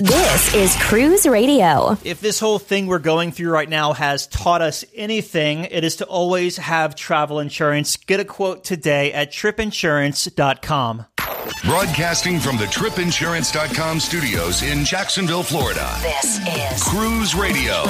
This is Cruise Radio. If this whole thing we're going through right now has taught us anything, it is to always have travel insurance. Get a quote today at TripInsurance.com. Broadcasting from the TripInsurance.com studios in Jacksonville, Florida. This is Cruise Radio.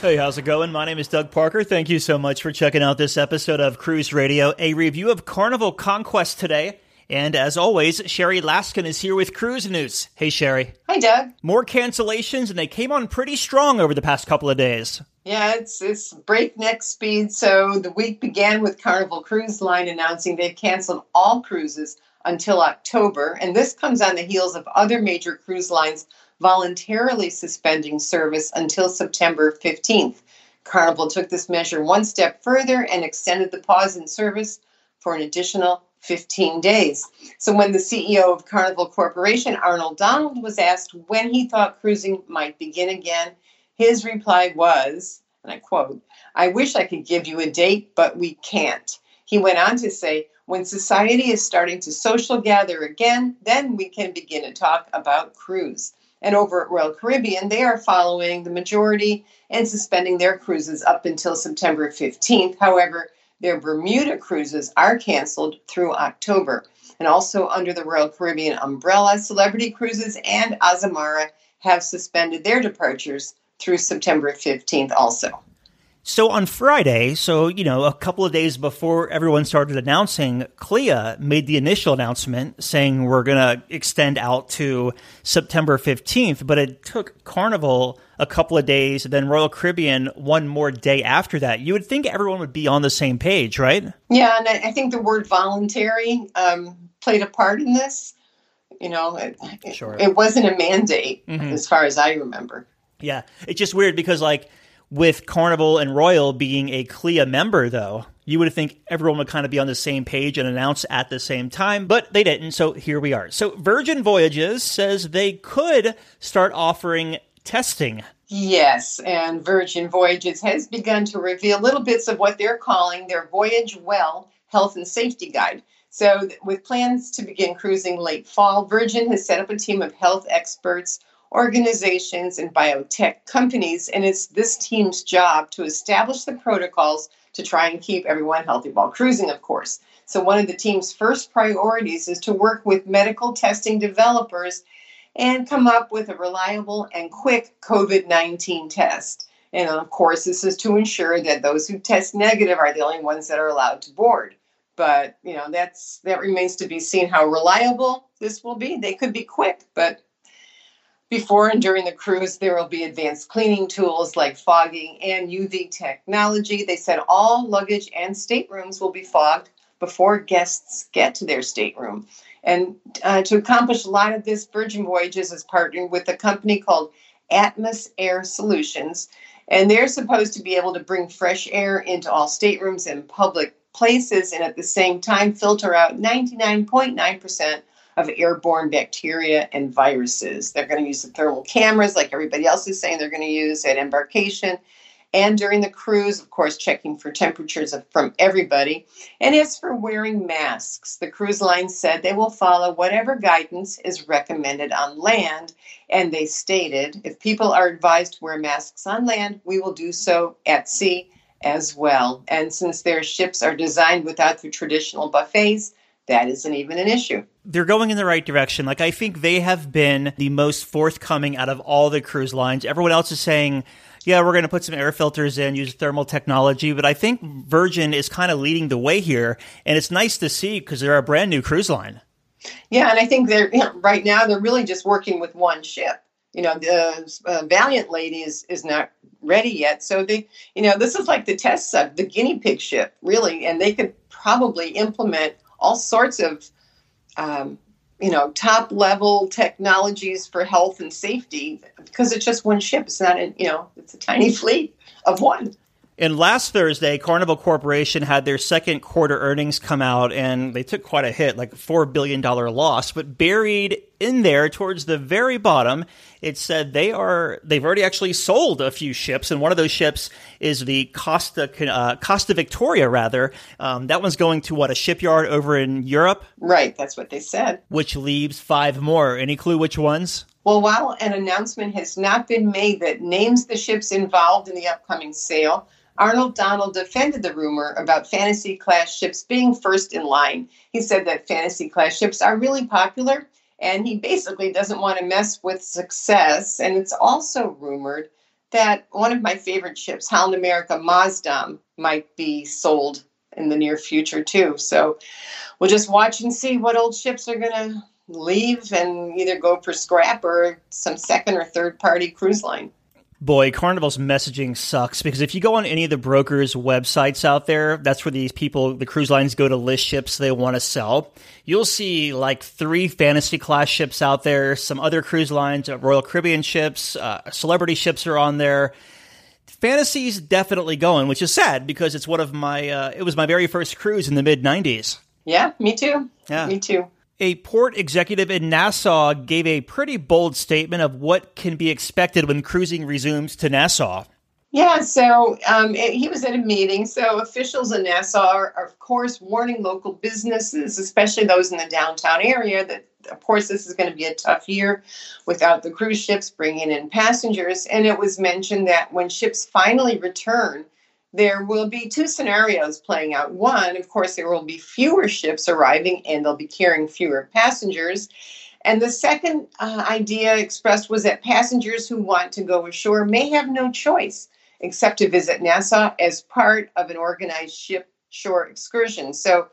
Hey, how's it going? My name is Doug Parker. Thank you so much for checking out this episode of Cruise Radio, a review of Carnival Conquest today. And as always, Sherry Laskin is here with Cruise News. Hey, Sherry. Hi, Doug. More cancellations, and they came on pretty strong over the past couple of days. Yeah, it's breakneck speed. So the week began with Carnival Cruise Line announcing they've canceled all cruises until October. And this comes on the heels of other major cruise lines voluntarily suspending service until September 15th. Carnival took this measure one step further and extended the pause in service for an additional 15 days. So when the CEO of Carnival Corporation, Arnold Donald, was asked when he thought cruising might begin again, his reply was, and I quote, "I wish I could give you a date, but we can't." He went on to say, "When society is starting to social gather again, then we can begin to talk about cruise." And over at Royal Caribbean, they are following the majority and suspending their cruises up until September 15th. However, their Bermuda cruises are canceled through October. And also under the Royal Caribbean umbrella, Celebrity Cruises and Azamara have suspended their departures through September 15th also. So on Friday, a couple of days before everyone started announcing, CLIA made the initial announcement saying we're going to extend out to September 15th, but it took Carnival a couple of days, and then Royal Caribbean one more day after that. You would think everyone would be on the same page, right? Yeah, and I think the word voluntary played a part in this. It wasn't a mandate as far as I remember. Yeah, it's just weird because with Carnival and Royal being a CLIA member, though, you would think everyone would kind of be on the same page and announce at the same time, but they didn't, so here we are. So Virgin Voyages says they could start offering testing. Yes, and Virgin Voyages has begun to reveal little bits of what they're calling their Voyage Well Health and Safety Guide. So with plans to begin cruising late fall, Virgin has set up a team of health experts, organizations, and biotech companies, and it's this team's job to establish the protocols to try and keep everyone healthy while cruising, of course. So one of the team's first priorities is to work with medical testing developers and come up with a reliable and quick COVID-19 test. And of course, this is to ensure that those who test negative are the only ones that are allowed to board. But, that remains to be seen how reliable this will be. They could be quick, but before and during the cruise, there will be advanced cleaning tools like fogging and UV technology. They said all luggage and staterooms will be fogged before guests get to their stateroom. And to accomplish a lot of this, Virgin Voyages is partnering with a company called Atmos Air Solutions. And they're supposed to be able to bring fresh air into all staterooms and public places, and at the same time filter out 99.9% of airborne bacteria and viruses. They're going to use the thermal cameras like everybody else is saying they're going to use at embarkation and during the cruise, of course, checking for temperatures from everybody. And as for wearing masks, the cruise line said they will follow whatever guidance is recommended on land. And they stated, if people are advised to wear masks on land, we will do so at sea as well. And since their ships are designed without the traditional buffets, that isn't even an issue. They're going in the right direction. I think they have been the most forthcoming out of all the cruise lines. Everyone else is saying, yeah, we're going to put some air filters in, use thermal technology. But I think Virgin is kind of leading the way here. And it's nice to see because they're a brand new cruise line. Yeah, and I think right now they're really just working with one ship. The Valiant lady is not ready yet. So this is like the test sub, the guinea pig ship, really. And they could probably implement all sorts of you know, top level technologies for health and safety, because it's just one ship. It's not, it's a tiny fleet of one. And last Thursday, Carnival Corporation had their second quarter earnings come out, and they took quite a hit, like a $4 billion loss. But buried in there towards the very bottom, it said they've already actually sold a few ships, and one of those ships is the Costa Victoria. That one's going to, a shipyard over in Europe? Right, that's what they said. Which leaves five more. Any clue which ones? Well, while an announcement has not been made that names the ships involved in the upcoming sale, Arnold Donald defended the rumor about Fantasy-class ships being first in line. He said that Fantasy-class ships are really popular, and he basically doesn't want to mess with success. And it's also rumored that one of my favorite ships, Holland America Mazdam, might be sold in the near future, too. So we'll just watch and see what old ships are going to leave and either go for scrap or some second or third-party cruise line. Boy, Carnival's messaging sucks, because if you go on any of the brokers' websites out there, that's where these people, the cruise lines, go to list ships they want to sell. You'll see like 3 Fantasy-class ships out there, some other cruise lines, Royal Caribbean ships, Celebrity ships are on there. Fantasy's definitely going, which is sad because it's one of my, it was my very first cruise in the mid-'90s. Yeah, me too. Yeah, me too. A port executive in Nassau gave a pretty bold statement of what can be expected when cruising resumes to Nassau. Yeah, so he was at a meeting. So officials in Nassau are, of course, warning local businesses, especially those in the downtown area, that, of course, this is going to be a tough year without the cruise ships bringing in passengers. And it was mentioned that when ships finally return, there will be 2 scenarios playing out. One, of course, there will be fewer ships arriving and they'll be carrying fewer passengers. And the second idea expressed was that passengers who want to go ashore may have no choice except to visit Nassau as part of an organized ship shore excursion. So,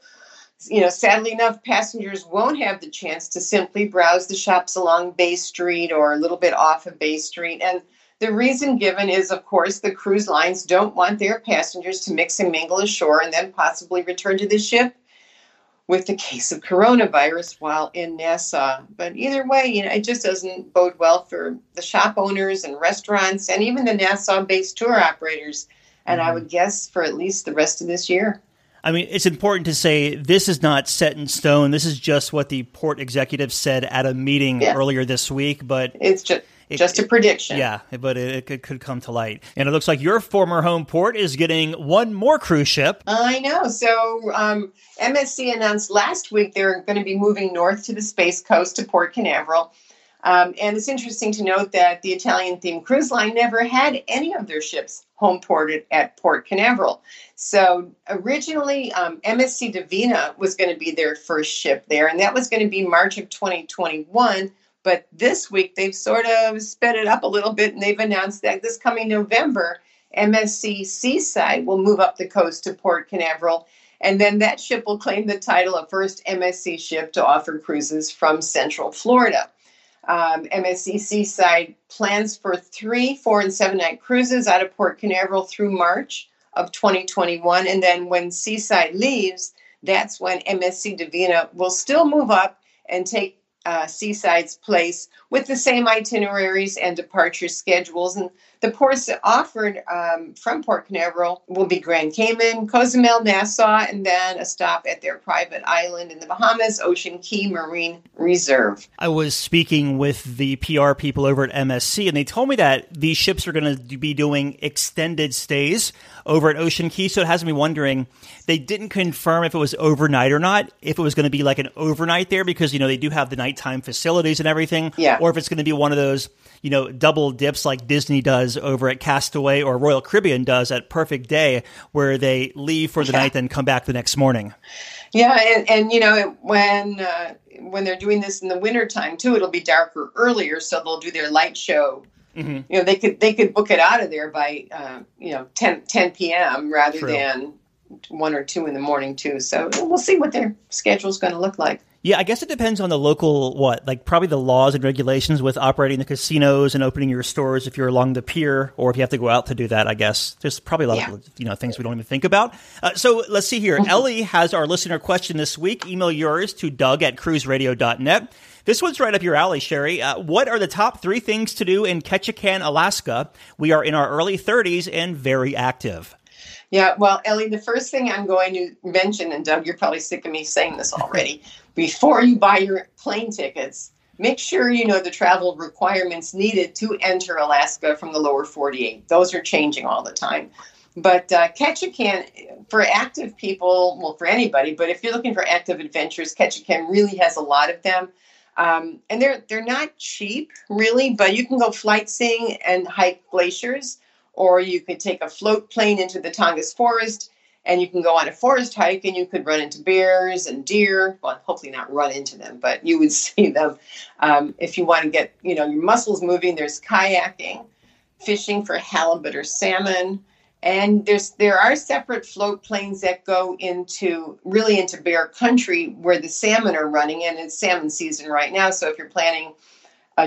sadly enough, passengers won't have the chance to simply browse the shops along Bay Street or a little bit off of Bay Street. And the reason given is, of course, the cruise lines don't want their passengers to mix and mingle ashore and then possibly return to the ship with the case of coronavirus while in Nassau. But either way, it just doesn't bode well for the shop owners and restaurants and even the Nassau-based tour operators, and I would guess for at least the rest of this year. I mean, it's important to say this is not set in stone. This is just what the port executive said at a meeting earlier this week, but it's just a prediction. Yeah, but it could come to light. And it looks like your former home port is getting one more cruise ship. I know. So MSC announced last week they're going to be moving north to the Space Coast to Port Canaveral. And it's interesting to note that the Italian-themed cruise line never had any of their ships home ported at Port Canaveral. So originally, MSC Divina was going to be their first ship there, and that was going to be March of 2021. But this week, they've sort of sped it up a little bit, and they've announced that this coming November, MSC Seaside will move up the coast to Port Canaveral, and then that ship will claim the title of first MSC ship to offer cruises from Central Florida. MSC Seaside plans for 3 4- and 7-night cruises out of Port Canaveral through March of 2021. And then when Seaside leaves, that's when MSC Divina will still move up and take Seaside's place with the same itineraries and departure schedules. And the ports offered from Port Canaveral will be Grand Cayman, Cozumel, Nassau, and then a stop at their private island in the Bahamas, Ocean Key Marine Reserve. I was speaking with the PR people over at MSC, and they told me that these ships are going to be doing extended stays over at Ocean Key. So it has me wondering, they didn't confirm if it was overnight or not, if it was going to be like an overnight there, because, they do have the nighttime facilities and everything, or if it's going to be one of those, double dips like Disney does over at Castaway or Royal Caribbean does at Perfect Day, where they leave for the night then come back the next morning. Yeah, and when they're doing this in the wintertime too, it'll be darker earlier, so they'll do their light show. Mm-hmm. They could book it out of there by 10 p.m. rather than 1 or 2 in the morning too. So we'll see what their schedule's going to look like. Yeah, I guess it depends on the local, probably the laws and regulations with operating the casinos and opening your stores if you're along the pier or if you have to go out to do that, I guess. There's probably a lot of, things we don't even think about. So let's see here. Ellie has our listener question this week. Email yours to doug@cruiseradio.net. This one's right up your alley, Sherry. What are the top 3 things to do in Ketchikan, Alaska? We are in our early 30s and very active. Yeah, well, Ellie, the first thing I'm going to mention, and Doug, you're probably sick of me saying this already, before you buy your plane tickets, make sure you know the travel requirements needed to enter Alaska from the lower 48. Those are changing all the time. But Ketchikan, for active people, well, for anybody, but if you're looking for active adventures, Ketchikan really has a lot of them. And they're not cheap, really, but you can go flight seeing and hike glaciers, or you could take a float plane into the Tongass forest and you can go on a forest hike and you could run into bears and deer. Well, hopefully not run into them, but you would see them. If you want to get, your muscles moving, there's kayaking, fishing for halibut or salmon. And there are separate float planes that go into bear country where the salmon are running, and it's salmon season right now. So if you're planning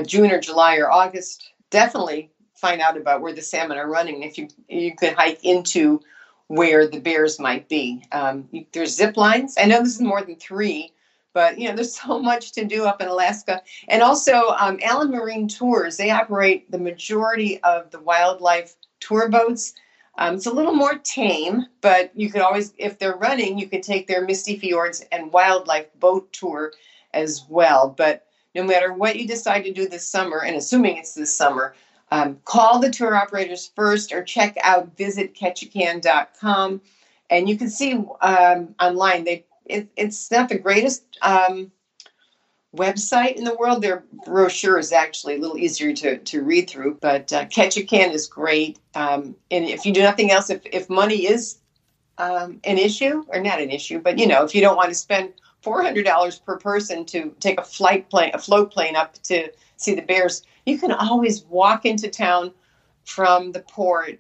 June or July or August, definitely find out about where the salmon are running. If you could hike into where the bears might be. There's zip lines. I know this is more than 3, but there's so much to do up in Alaska. And also Allen Marine Tours, they operate the majority of the wildlife tour boats. It's a little more tame, but you could always, if they're running, you could take their Misty Fjords and Wildlife Boat Tour as well. But no matter what you decide to do this summer, and assuming it's this summer, call the tour operators first or check out visitketchikan.com. And you can see online, it's not the greatest website in the world. Their brochure is actually a little easier to read through, but Ketchikan is great. And if you do nothing else, if money is an issue, or not an issue, but if you don't want to spend $400 per person to take a float plane up to see the bears, you can always walk into town from the port.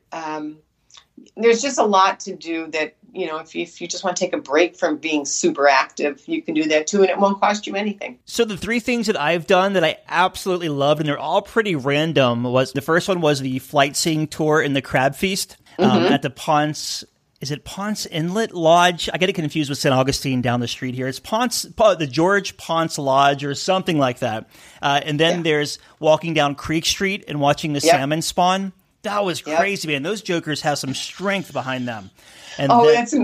There's just a lot to do that, if you just want to take a break from being super active, you can do that too, and it won't cost you anything. So the 3 things that I've done that I absolutely loved, and they're all pretty random, was the first one was the flight seeing tour in the Crab Feast at the Ponce. Is it Ponce Inlet Lodge? I get it confused with St. Augustine down the street here. It's the George Ponce Lodge or something like that. And then there's walking down Creek Street and watching the salmon spawn. That was crazy, man. Those jokers have some strength behind them. And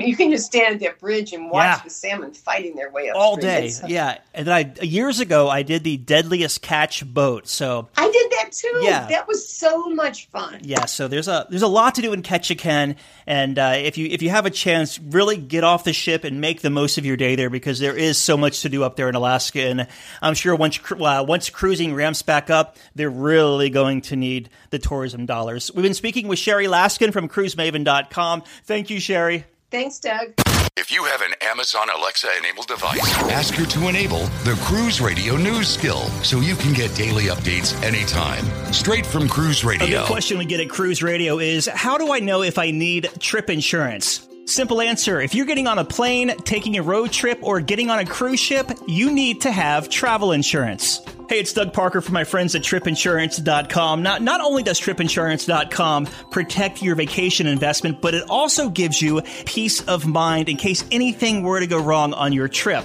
you can just stand at that bridge and watch the salmon fighting their way up all day. Yeah. And then years ago, I did the Deadliest Catch boat. So I did that too. Yeah. That was so much fun. Yeah. So there's a lot to do in Ketchikan, and if you have a chance, really get off the ship and make the most of your day there, because there is so much to do up there in Alaska. And I'm sure once cruising ramps back up, they're really going to need the tourism dollars. We've been speaking with Sherry Laskin from CruiseMaven.com. Thank you, Sherry. Thanks, Doug. If you have an Amazon Alexa-enabled device, ask her to enable the Cruise Radio news skill so you can get daily updates anytime, straight from Cruise Radio. The question we get at Cruise Radio is, how do I know if I need trip insurance? Simple answer. If you're getting on a plane, taking a road trip, or getting on a cruise ship, you need to have travel insurance. Hey, it's Doug Parker from my friends at TripInsurance.com. Not only does TripInsurance.com protect your vacation investment, but it also gives you peace of mind in case anything were to go wrong on your trip.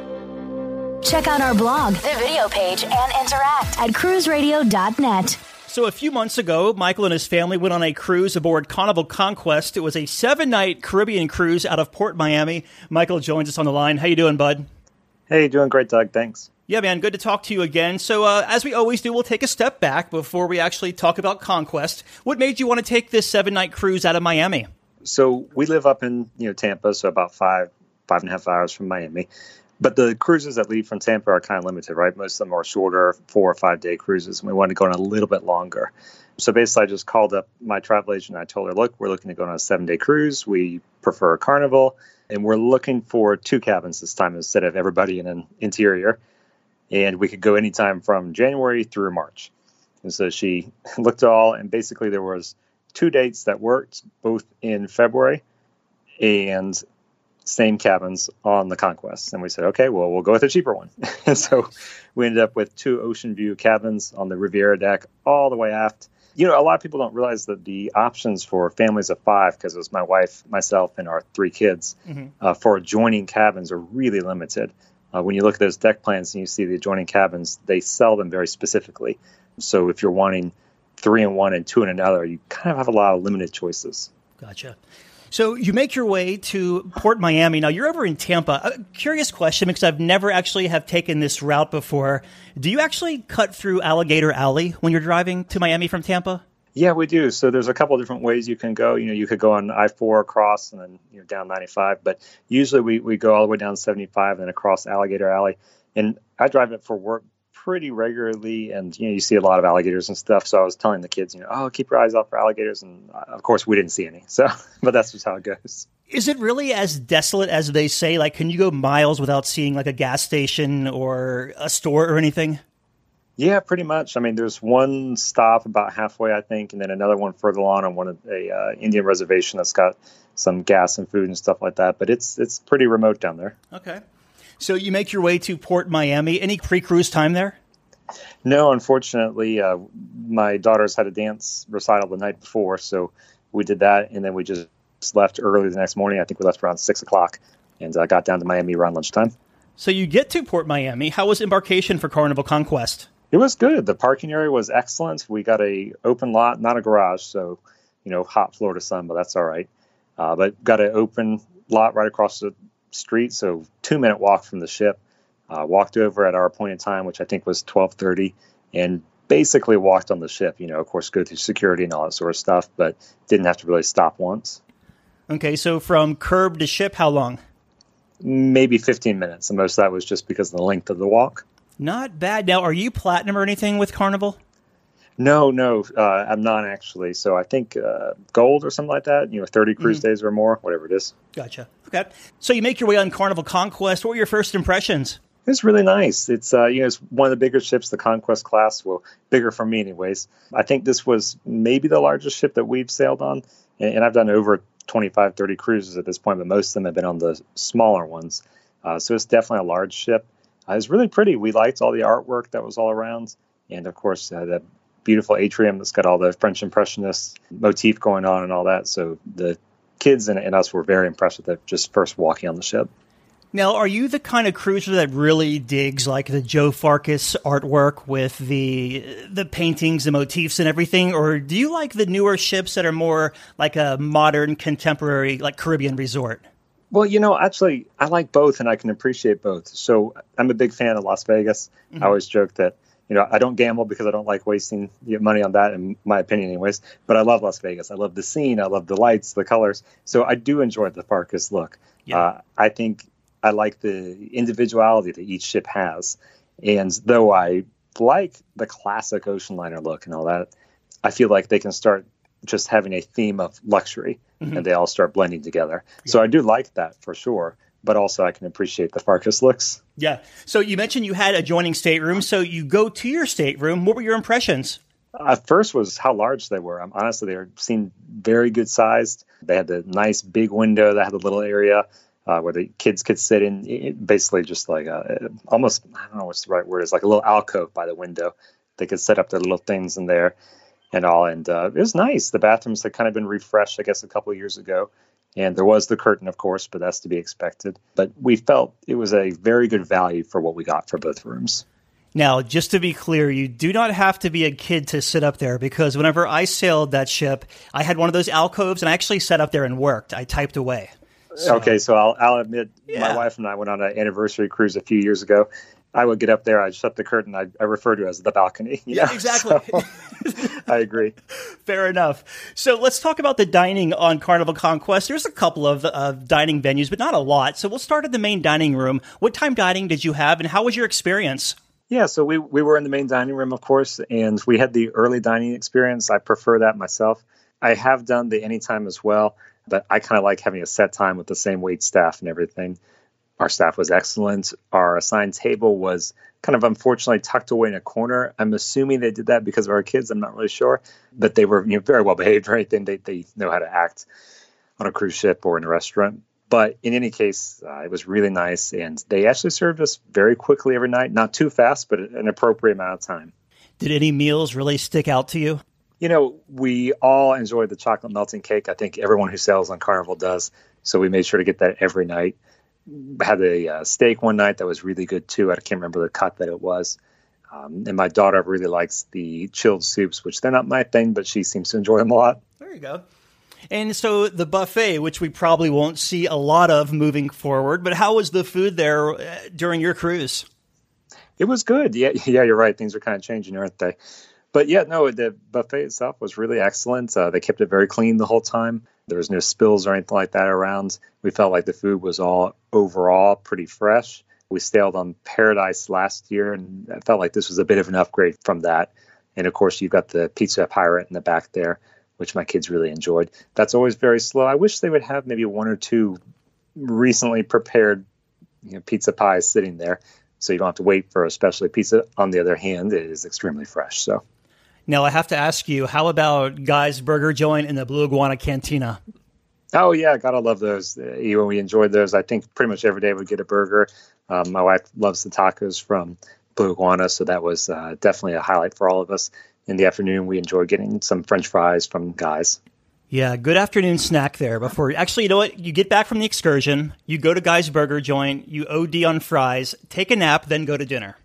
Check out our blog, the video page, and interact at cruiseradio.net. So a few months ago, Michael and his family went on a cruise aboard Carnival Conquest. It was a 7-night Caribbean cruise out of Port Miami. Michael joins us on the line. How you doing, bud? Hey, doing great, Doug. Thanks. Yeah, man. Good to talk to you again. So as we always do, we'll take a step back before we actually talk about Conquest. What made you want to take this 7-night cruise out of Miami? So we live up in Tampa, so about 5.5 hours from Miami. But the cruises that leave from Tampa are kind of limited, right? Most of them are shorter 4 or 5 day cruises, and we wanted to go on a little bit longer. So basically I just called up my travel agent. I told her, look, we're looking to go on a 7-day cruise. We prefer a Carnival, and we're looking for 2 cabins this time instead of everybody in an interior. And we could go anytime from January through March. And so she looked all, and basically there was 2 dates that worked, both in February and same cabins on the Conquest. And we said, okay, well, we'll go with a cheaper one. And so we ended up with 2 ocean view cabins on the Riviera deck all the way aft. You know, a lot of people don't realize that the options for families of 5, because it was my wife, myself, and our 3 kids, for adjoining cabins are really limited. When you look at those deck plans and you see the adjoining cabins, they sell them very specifically. So if you're wanting 3 in one and 2 in another, you kind of have a lot of limited choices. Gotcha. So you make your way to Port Miami. Now, you're over in Tampa. A curious question, because I've never actually have taken this route before. Do you actually cut through Alligator Alley when you're driving to Miami from Tampa? Yeah, we do. So there's a couple of different ways you can go. You know, you could go on I-4 across and then down 95. But usually we go all the way down 75 and then across Alligator Alley. And I drive it for work pretty regularly, and you see a lot of alligators and stuff. So I was telling the kids, oh, keep your eyes out for alligators, and of course we didn't see any. So, but that's just how it goes. Is it really as desolate as they say? Like, can you go miles without seeing like a gas station or a store or anything? Yeah, pretty much. I mean, there's one stop about halfway, I think, and then another one further on one of a Indian reservation that's got some gas and food and stuff like that. But it's pretty remote down there. Okay. So you make your way to Port Miami. Any pre-cruise time there? No, unfortunately. My daughters had a dance recital the night before, so we did that, and then we just left early the next morning. I think we left around 6 o'clock and got down to Miami around lunchtime. So you get to Port Miami. How was embarkation for Carnival Conquest? It was good. The parking area was excellent. We got an open lot, not a garage, so hot Florida sun, but that's all right. But got an open lot right across the street, so 2-minute walk from the ship. Walked over at our appointed time, which I think was 12:30, and basically walked on the ship. Of course, go through security and all that sort of stuff, but didn't have to really stop once. Okay, so from curb to ship, how long? Maybe 15 minutes, and most of that was just because of the length of the walk. Not bad. Now, are you platinum or anything with Carnival? No, I'm not actually. So I think gold or something like that, 30 cruise days or more, whatever it is. Gotcha. Okay. So you make your way on Carnival Conquest. What were your first impressions? It's really nice. It's it's one of the bigger ships, the Conquest class. Well, bigger for me anyways. I think this was maybe the largest ship that we've sailed on. And I've done over 25, 30 cruises at this point, but most of them have been on the smaller ones. So it's definitely a large ship. It was really pretty. We liked all the artwork that was all around. And, of course, the beautiful atrium that's got all the French Impressionist motif going on and all that. So the kids and us were very impressed with that, just first walking on the ship. Now, are you the kind of cruiser that really digs like the Joe Farkas artwork with the paintings, the motifs and everything? Or do you like the newer ships that are more like a modern contemporary like Caribbean resort? Well, actually, I like both and I can appreciate both. So I'm a big fan of Las Vegas. I always joke that I don't gamble because I don't like wasting money on that, in my opinion anyways. But I love Las Vegas. I love the scene. I love the lights, the colors. So I do enjoy the Farkas look. Yeah. I think I like the individuality that each ship has. And though I like the classic ocean liner look and all that, I feel like they can start just having a theme of luxury and they all start blending together. Yeah. So I do like that for sure. But also I can appreciate the Farkas looks. Yeah. So you mentioned you had adjoining staterooms. So you go to your stateroom. What were your impressions? First was how large they were. Honestly, they seemed very good sized. They had the nice big window that had a little area where the kids could sit in. It basically just like almost, I don't know what's the right word, is like a little alcove by the window. They could set up their little things in there and all. And it was nice. The bathrooms had kind of been refreshed, I guess, a couple of years ago. And there was the curtain, of course, but that's to be expected. But we felt it was a very good value for what we got for both rooms. Now, just to be clear, you do not have to be a kid to sit up there, because whenever I sailed that ship, I had one of those alcoves and I actually sat up there and worked. I typed away. So, okay, so I'll admit, my wife and I went on an anniversary cruise a few years ago. I would get up there, I'd shut the curtain, I refer to it as the balcony. Yeah, exactly. So, I agree. Fair enough. So let's talk about the dining on Carnival Conquest. There's a couple of dining venues, but not a lot. So we'll start at the main dining room. What time dining did you have, and how was your experience? Yeah, so we were in the main dining room, of course, and we had the early dining experience. I prefer that myself. I have done the anytime as well, but I kind of like having a set time with the same wait staff and everything. Our staff was excellent. Our assigned table was kind of unfortunately tucked away in a corner. I'm assuming they did that because of our kids. I'm not really sure, but they were very well behaved or anything. They know how to act on a cruise ship or in a restaurant. But in any case, it was really nice. And they actually served us very quickly every night. Not too fast, but an appropriate amount of time. Did any meals really stick out to you? You know, we all enjoyed the chocolate melting cake. I think everyone who sails on Carnival does. So we made sure to get that every night. Had a steak one night that was really good, too. I can't remember the cut that it was. And my daughter really likes the chilled soups, which they're not my thing, but she seems to enjoy them a lot. There you go. And so the buffet, which we probably won't see a lot of moving forward, but how was the food there during your cruise? It was good. Yeah, you're right. Things are kind of changing, aren't they? But yeah, no, the buffet itself was really excellent. They kept it very clean the whole time. There was no spills or anything like that around. We felt like the food was all overall pretty fresh. We sailed on Paradise last year, and I felt like this was a bit of an upgrade from that. And of course, you've got the Pizza Pirate in the back there, which my kids really enjoyed. That's always very slow. I wish they would have maybe one or two recently prepared pizza pies sitting there, so you don't have to wait for a specialty pizza. On the other hand, it is extremely fresh. So. Now, I have to ask you, how about Guy's Burger Joint and the Blue Iguana Cantina? Oh, yeah. Gotta love those. We enjoyed those. I think pretty much every day we get a burger. My wife loves the tacos from Blue Iguana, so that was definitely a highlight for all of us. In the afternoon, we enjoyed getting some French fries from Guy's. Yeah, good afternoon snack there. Actually, you know what? You get back from the excursion, you go to Guy's Burger Joint, you OD on fries, take a nap, then go to dinner.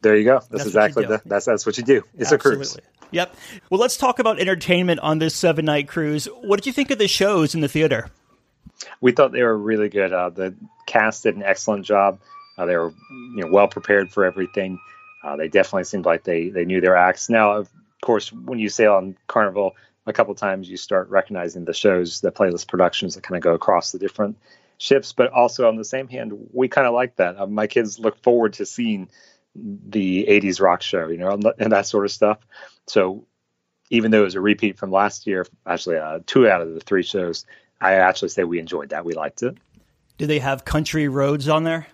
There you go. That's exactly that's what you do. It's absolutely a cruise. Yep. Well, let's talk about entertainment on this 7-night cruise. What did you think of the shows in the theater? We thought they were really good. The cast did an excellent job. They were well prepared for everything. They definitely seemed like they knew their acts. Now, of course, when you sail on Carnival a couple times, you start recognizing the shows, the playlist productions that kind of go across the different ships. But also on the same hand, we kind of like that. My kids look forward to seeing the 80s rock show, and that sort of stuff. So even though it was a repeat from last year, actually 2 out of the 3 shows, I actually say we enjoyed that. We liked it. Do they have Country Roads on there?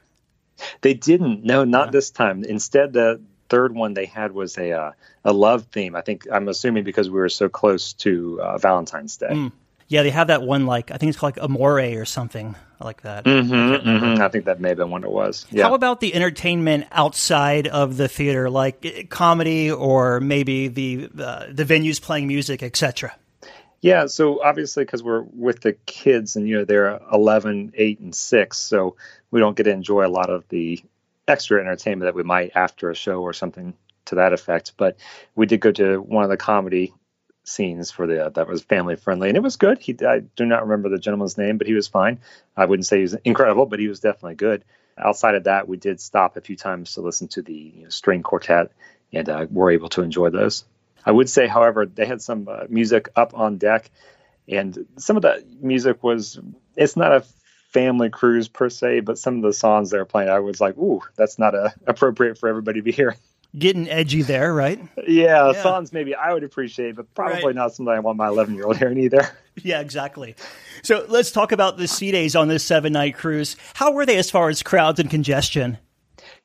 They didn't. No, not this time. Instead, the third one they had was a love theme. I think I'm assuming because we were so close to Valentine's Day. Mm. Yeah, they have that one, I think it's called Amore or something like that. I think that may have been what it was. Yeah. How about the entertainment outside of the theater, like comedy or maybe the venues playing music, etc.? Yeah, so obviously because we're with the kids and, they're 11, 8, and 6, so we don't get to enjoy a lot of the extra entertainment that we might after a show or something to that effect. But we did go to one of the comedy scenes for that was family friendly, and it was good. I do not remember the gentleman's name, but he was fine. I wouldn't say he was incredible, but he was definitely good. Outside of that, we did stop a few times to listen to the string quartet, and were able to enjoy those. I would say, however, they had some music up on deck, and some of that music it's not a family cruise per se, but some of the songs they were playing, I was like, ooh, that's not appropriate for everybody to be hearing. Getting edgy there, right? Yeah, songs maybe I would appreciate, but probably not something I want my 11-year-old hearing either. Yeah, exactly. So let's talk about the sea days on this 7-night cruise. How were they as far as crowds and congestion?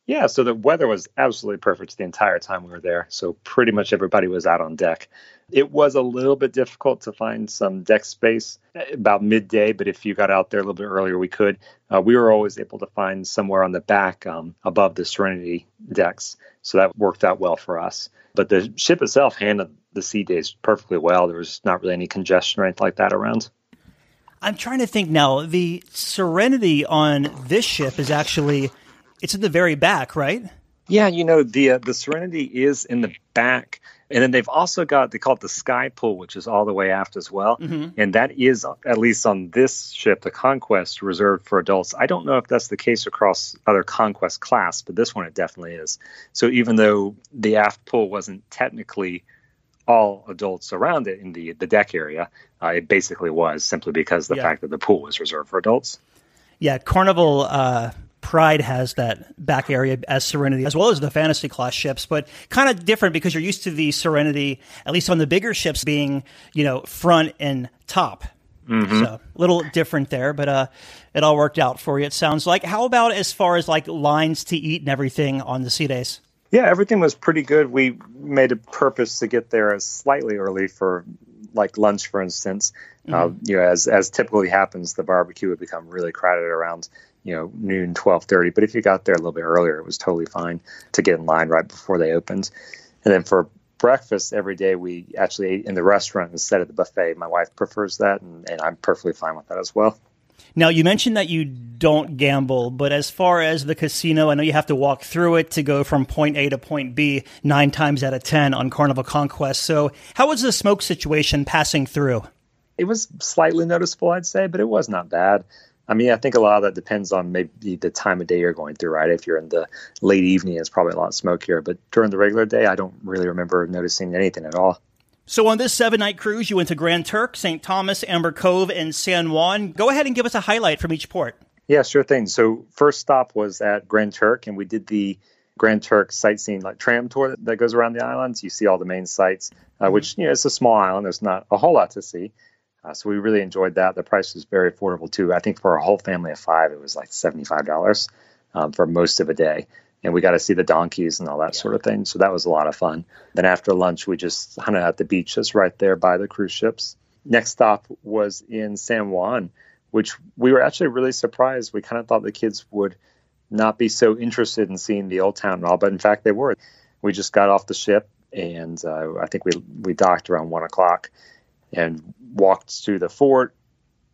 Yeah, so the weather was absolutely perfect the entire time we were there. So pretty much everybody was out on deck. It was a little bit difficult to find some deck space about midday, but if you got out there a little bit earlier, we could. We were always able to find somewhere on the back above the Serenity decks, so that worked out well for us. But the ship itself handled the sea days perfectly well. There was not really any congestion or anything like that around. I'm trying to think now. The Serenity on this ship is actually, it's in the very back, right? Yeah, the Serenity is in the back. And then they've also got, they call it the Sky Pool, which is all the way aft as well. Mm-hmm. And that is, at least on this ship, the Conquest, reserved for adults. I don't know if that's the case across other Conquest class, but this one it definitely is. So even though the aft pool wasn't technically all adults around it in the deck area. It basically was simply because the fact that the pool was reserved for adults. Yeah, Carnival Pride has that back area as Serenity, as well as the Fantasy-class ships, but kind of different because you're used to the Serenity, at least on the bigger ships, being, you know, front and top. Mm-hmm. So a little different there, but it all worked out for you, it sounds like. How about as far as like lines to eat and everything on the sea days? Yeah, everything was pretty good. We made a purpose to get there slightly early for like lunch, for instance. Mm-hmm. You know, as typically happens, the barbecue would become really crowded around, you know, noon, 12:30. But if you got there a little bit earlier, it was totally fine to get in line right before they opened. And then for breakfast every day, we actually ate in the restaurant instead of the buffet. My wife prefers that, and I'm perfectly fine with that as well. Now, you mentioned that you don't gamble, but as far as the casino, I know you have to walk through it to go from point A to point B 9 times out of 10 on Carnival Conquest. So how was the smoke situation passing through? It was slightly noticeable, I'd say, but it was not bad. I mean, I think a lot of that depends on maybe the time of day you're going through, right? If you're in the late evening, it's probably a lot smokier. But during the regular day, I don't really remember noticing anything at all. So on this 7-night cruise, you went to Grand Turk, St. Thomas, Amber Cove, and San Juan. Go ahead and give us a highlight from each port. Yeah, sure thing. So first stop was at Grand Turk, and we did the Grand Turk sightseeing like tram tour that goes around the islands. You see all the main sites, which, you know, it's a small island. There's not a whole lot to see. So we really enjoyed that. The price was very affordable, too. I think for a whole family of 5, it was like $75 for most of a day. And we got to see the donkeys and all that sort of thing. So that was a lot of fun. Then after lunch, we just hunted out the beach that's right there by the cruise ships. Next stop was in San Juan, which we were actually really surprised. We kind of thought the kids would not be so interested in seeing the old town and all, but in fact, they were. We just got off the ship, and I think we docked around 1 o'clock. And walked to the fort,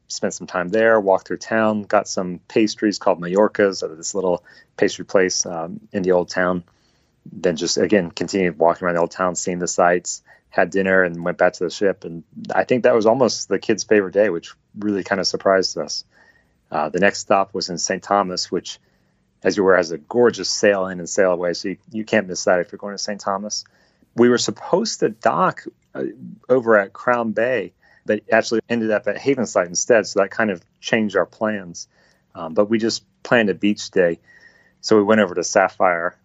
spent some time there, walked through town, got some pastries called Mallorca's at this little pastry place in the old town. Then just, again, continued walking around the old town, seeing the sights, had dinner, and went back to the ship. And I think that was almost the kids' favorite day, which really kind of surprised us. The next stop was in St. Thomas, which, as you were, has a gorgeous sail in and sail away. So you can't miss that if you're going to St. Thomas. We were supposed to dock over at Crown Bay, but actually ended up at Havenside instead. So that kind of changed our plans. But we just planned a beach day. So we went over to Sapphire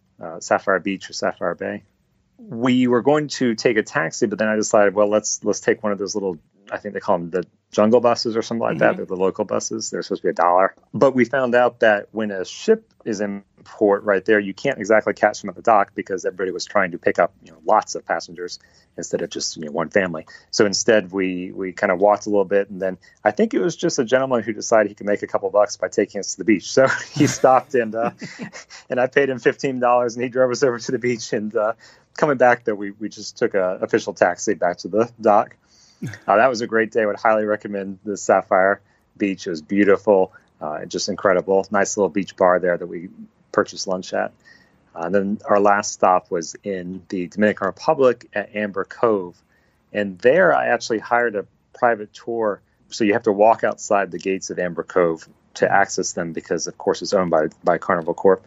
Beach or Sapphire Bay. We were going to take a taxi, but then I decided, well, let's take one of those little, I think they call them the jungle buses or something like that. They're the local buses. They're supposed to be $1. But we found out that when a ship is in port right there, you can't exactly catch them at the dock because everybody was trying to pick up, you know, lots of passengers instead of just, you know, one family. So instead we kind of walked a little bit, and then I think it was just a gentleman who decided he could make a couple bucks by taking us to the beach. So he stopped and I paid him $15, and he drove us over to the beach, and coming back there, we just took a official taxi back to the dock. That was a great day. I would highly recommend the Sapphire Beach. It was beautiful, just incredible. Nice little beach bar there that we purchased lunch at. And then our last stop was in the Dominican Republic at Amber Cove. And there I actually hired a private tour. So you have to walk outside the gates of Amber Cove to access them because, of course, it's owned by Carnival Corp.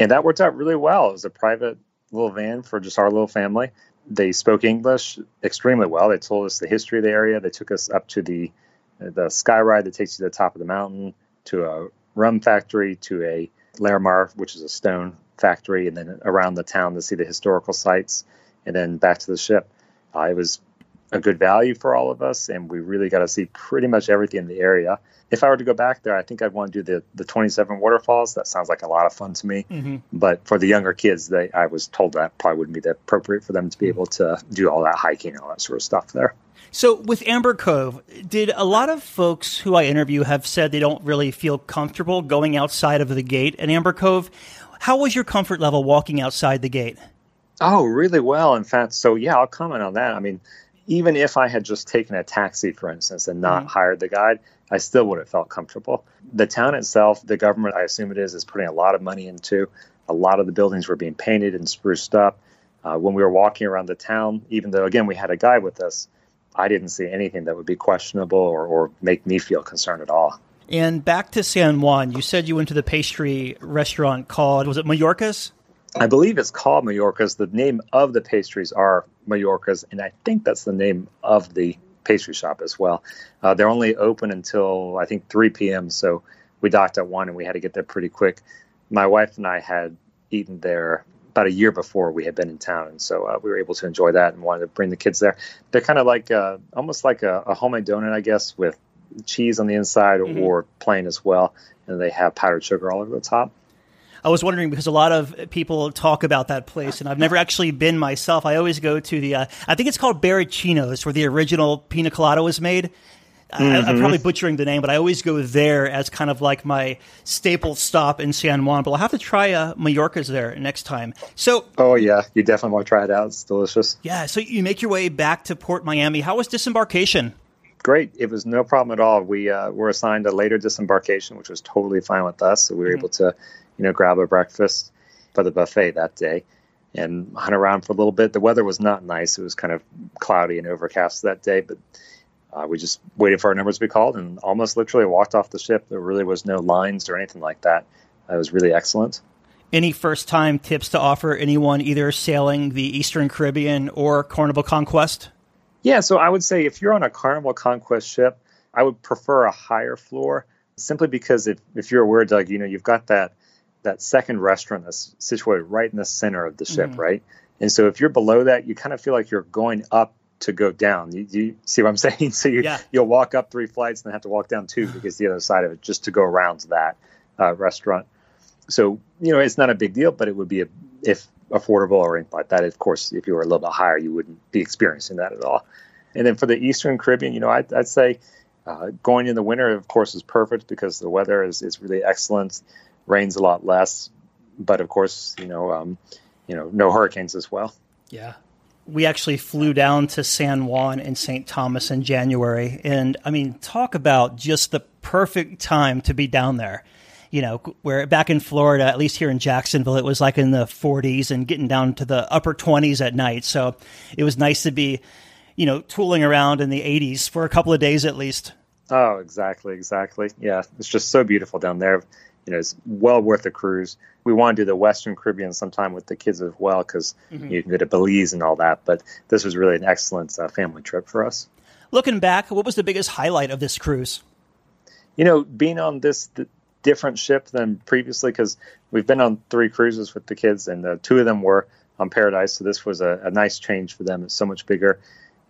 And that worked out really well. It was a private little van for just our little family. They spoke English extremely well. They told us the history of the area. They took us up to the sky ride that takes you to the top of the mountain, to a rum factory, to a Larimar, which is a stone factory, and then around the town to see the historical sites, and then back to the ship. It was a good value for all of us, and we really got to see pretty much everything in the area. If I were to go back there, I think I'd want to do the 27 waterfalls. That sounds like a lot of fun to me. Mm-hmm. But for the younger kids, I was told that probably wouldn't be that appropriate for them to be able to do all that hiking and all that sort of stuff there. So with Amber Cove, did a lot of folks who I interview have said they don't really feel comfortable going outside of the gate at Amber Cove? How was your comfort level walking outside the gate? Oh, really well, in fact. So, yeah, I'll comment on that. I mean, even if I had just taken a taxi, for instance, and not hired the guide, I still would have felt comfortable. The town itself, the government, I assume it is putting a lot of money into. A lot of the buildings were being painted and spruced up. When we were walking around the town, even though, again, we had a guide with us, I didn't see anything that would be questionable or make me feel concerned at all. And back to San Juan, you said you went to the pastry restaurant called, was it Mallorca's? I believe it's called Mallorcas. The name of the pastries are Mallorcas, and I think that's the name of the pastry shop as well. They're only open until, I think, 3 p.m., so we docked at 1, and we had to get there pretty quick. My wife and I had eaten there about a year before we had been in town, and so we were able to enjoy that and wanted to bring the kids there. They're kind of like almost like a homemade donut, I guess, with cheese on the inside mm-hmm. or plain as well, and they have powdered sugar all over the top. I was wondering because a lot of people talk about that place, and I've never actually been myself. I always go to the I think it's called Barricino's, where the original pina colada was made. Mm-hmm. I'm probably butchering the name, but I always go there as kind of like my staple stop in San Juan. But I'll have to try Mallorca's there next time. So, oh, yeah, you definitely want to try it out. It's delicious. Yeah, so you make your way back to Port Miami. How was disembarkation? Great. It was no problem at all. We were assigned a later disembarkation, which was totally fine with us. So we were mm-hmm. able to grab a breakfast for the buffet that day and hunt around for a little bit. The weather was not nice. It was kind of cloudy and overcast that day, but we just waited for our numbers to be called and almost literally walked off the ship. There really was no lines or anything like that. It was really excellent. Any first-time tips to offer anyone either sailing the Eastern Caribbean or Carnival Conquest? Yeah, so I would say if you're on a Carnival Conquest ship, I would prefer a higher floor simply because if you're aware, Doug, you've got that second restaurant that's situated right in the center of the ship, mm-hmm. right? And so if you're below that, you kind of feel like you're going up to go down. You see what I'm saying? So you'll walk up 3 flights and then have to walk down 2 because the other side of it just to go around to that restaurant. So, it's not a big deal, but it would be if affordable or anything like that. Of course, if you were a little bit higher, you wouldn't be experiencing that at all. And then for the Eastern Caribbean, I'd say going in the winter, of course, is perfect because the weather is really excellent. Rains a lot less, but of course, no hurricanes as well. Yeah. We actually flew down to San Juan and St. Thomas in January. And I mean, talk about just the perfect time to be down there. Where back in Florida, at least here in Jacksonville, it was like in the 40s and getting down to the upper 20s at night. So it was nice to be, tooling around in the 80s for a couple of days at least. Oh, exactly. Exactly. Yeah. It's just so beautiful down there. It's well worth a cruise. We want to do the Western Caribbean sometime with the kids as well because mm-hmm. you can go to Belize and all that. But this was really an excellent family trip for us. Looking back, what was the biggest highlight of this cruise? Being on this different ship than previously because we've been on 3 cruises with the kids and 2 of them were on Paradise. So this was a nice change for them. It's so much bigger.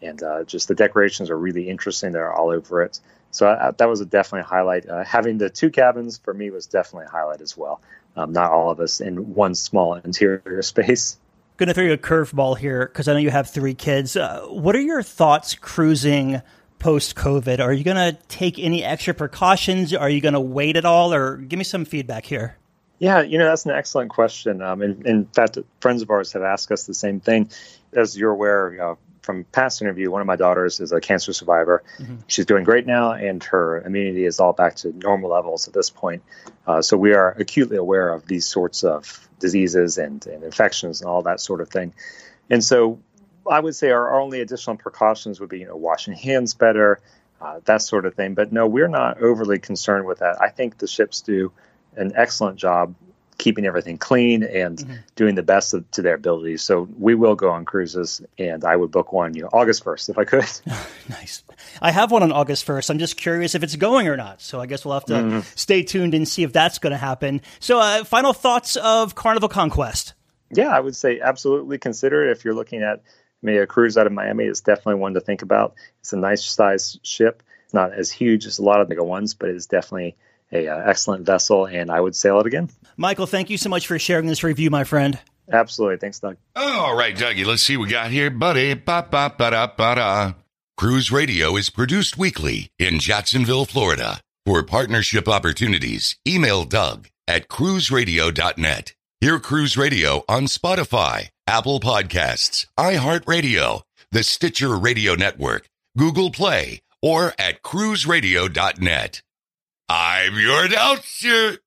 And just the decorations are really interesting. They're all over it. So that was definitely a highlight. Having the 2 cabins for me was definitely a highlight as well. Not all of us in one small interior space. Going to throw you a curveball here because I know you have 3 kids. What are your thoughts cruising post-COVID? Are you going to take any extra precautions? Are you going to wait at all? Or give me some feedback here. Yeah, that's an excellent question. In fact, friends of ours have asked us the same thing. As you're aware, from past interview, one of my daughters is a cancer survivor. Mm-hmm. She's doing great now, and her immunity is all back to normal levels at this point. So we are acutely aware of these sorts of diseases and infections and all that sort of thing. And so I would say our only additional precautions would be, washing hands better, that sort of thing. But no, we're not overly concerned with that. I think the ships do an excellent job keeping everything clean and mm-hmm. doing the best to their ability. So we will go on cruises, and I would book one August 1st if I could. Nice. I have one on August 1st. I'm just curious if it's going or not. So I guess we'll have to stay tuned and see if that's going to happen. So final thoughts of Carnival Conquest. Yeah, I would say absolutely consider it. If you're looking at a cruise out of Miami, it's definitely one to think about. It's a nice size ship. It's not as huge as a lot of the bigger ones, but it's definitely an excellent vessel, and I would sail it again. Michael, thank you so much for sharing this review, my friend. Absolutely. Thanks, Doug. All right, Dougie, let's see what we got here, buddy. Ba-ba-ba-da-ba-da. Cruise Radio is produced weekly in Jacksonville, Florida. For partnership opportunities, email Doug at cruiseradio.net. Hear Cruise Radio on Spotify, Apple Podcasts, iHeartRadio, the Stitcher Radio Network, Google Play, or at cruiseradio.net. I'm your announcer.